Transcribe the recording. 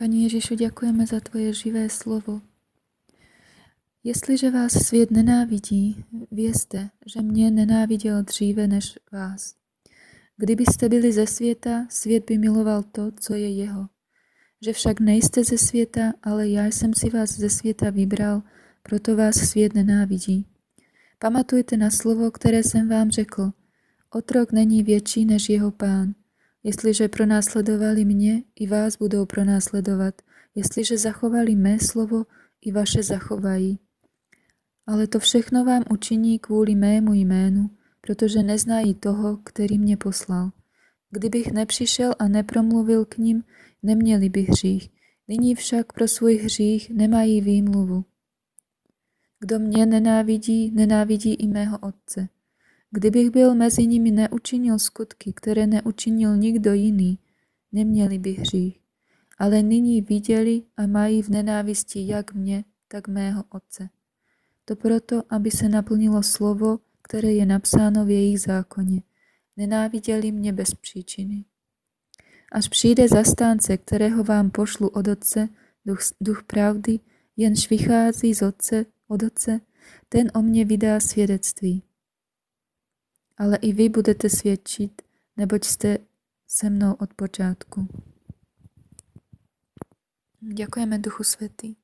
Pane Ježišu, děkujeme za tvoje živé slovo. Jestliže vás svět nenávidí, vězte, že mě nenáviděl dříve než vás. Kdybyste byli ze světa, svět by miloval to, co je jeho. Že však nejste ze světa, ale já jsem si vás ze světa vybral, proto vás svět nenávidí. Pamatujte na slovo, které jsem vám řekl. Otrok není větší než jeho pán. Jestliže pronásledovali mě, i vás budou pronásledovat. Jestliže zachovali mé slovo, i vaše zachovají. Ale to všechno vám učiní kvůli mému jménu, protože neznají toho, který mě poslal. Kdybych nepřišel a nepromluvil k nim, neměli by hřích. Nyní však pro svůj hřích nemají výmluvu. Kdo mě nenávidí, nenávidí i mého otce. Kdybych byl mezi nimi, neučinil skutky, které neučinil nikdo jiný, neměli by hřích. Ale nyní viděli a mají v nenávisti jak mě, tak mého otce. To proto, aby se naplnilo slovo, které je napsáno v jejich zákoně. Nenáviděli mě bez příčiny. Až přijde zastánce, kterého vám pošlu od otce, duch pravdy, jenž vychází od otce, ten o mně vydá svědectví. Ale i vy budete svědčit, neboť jste se mnou od počátku. Děkujeme Duchu Svatý.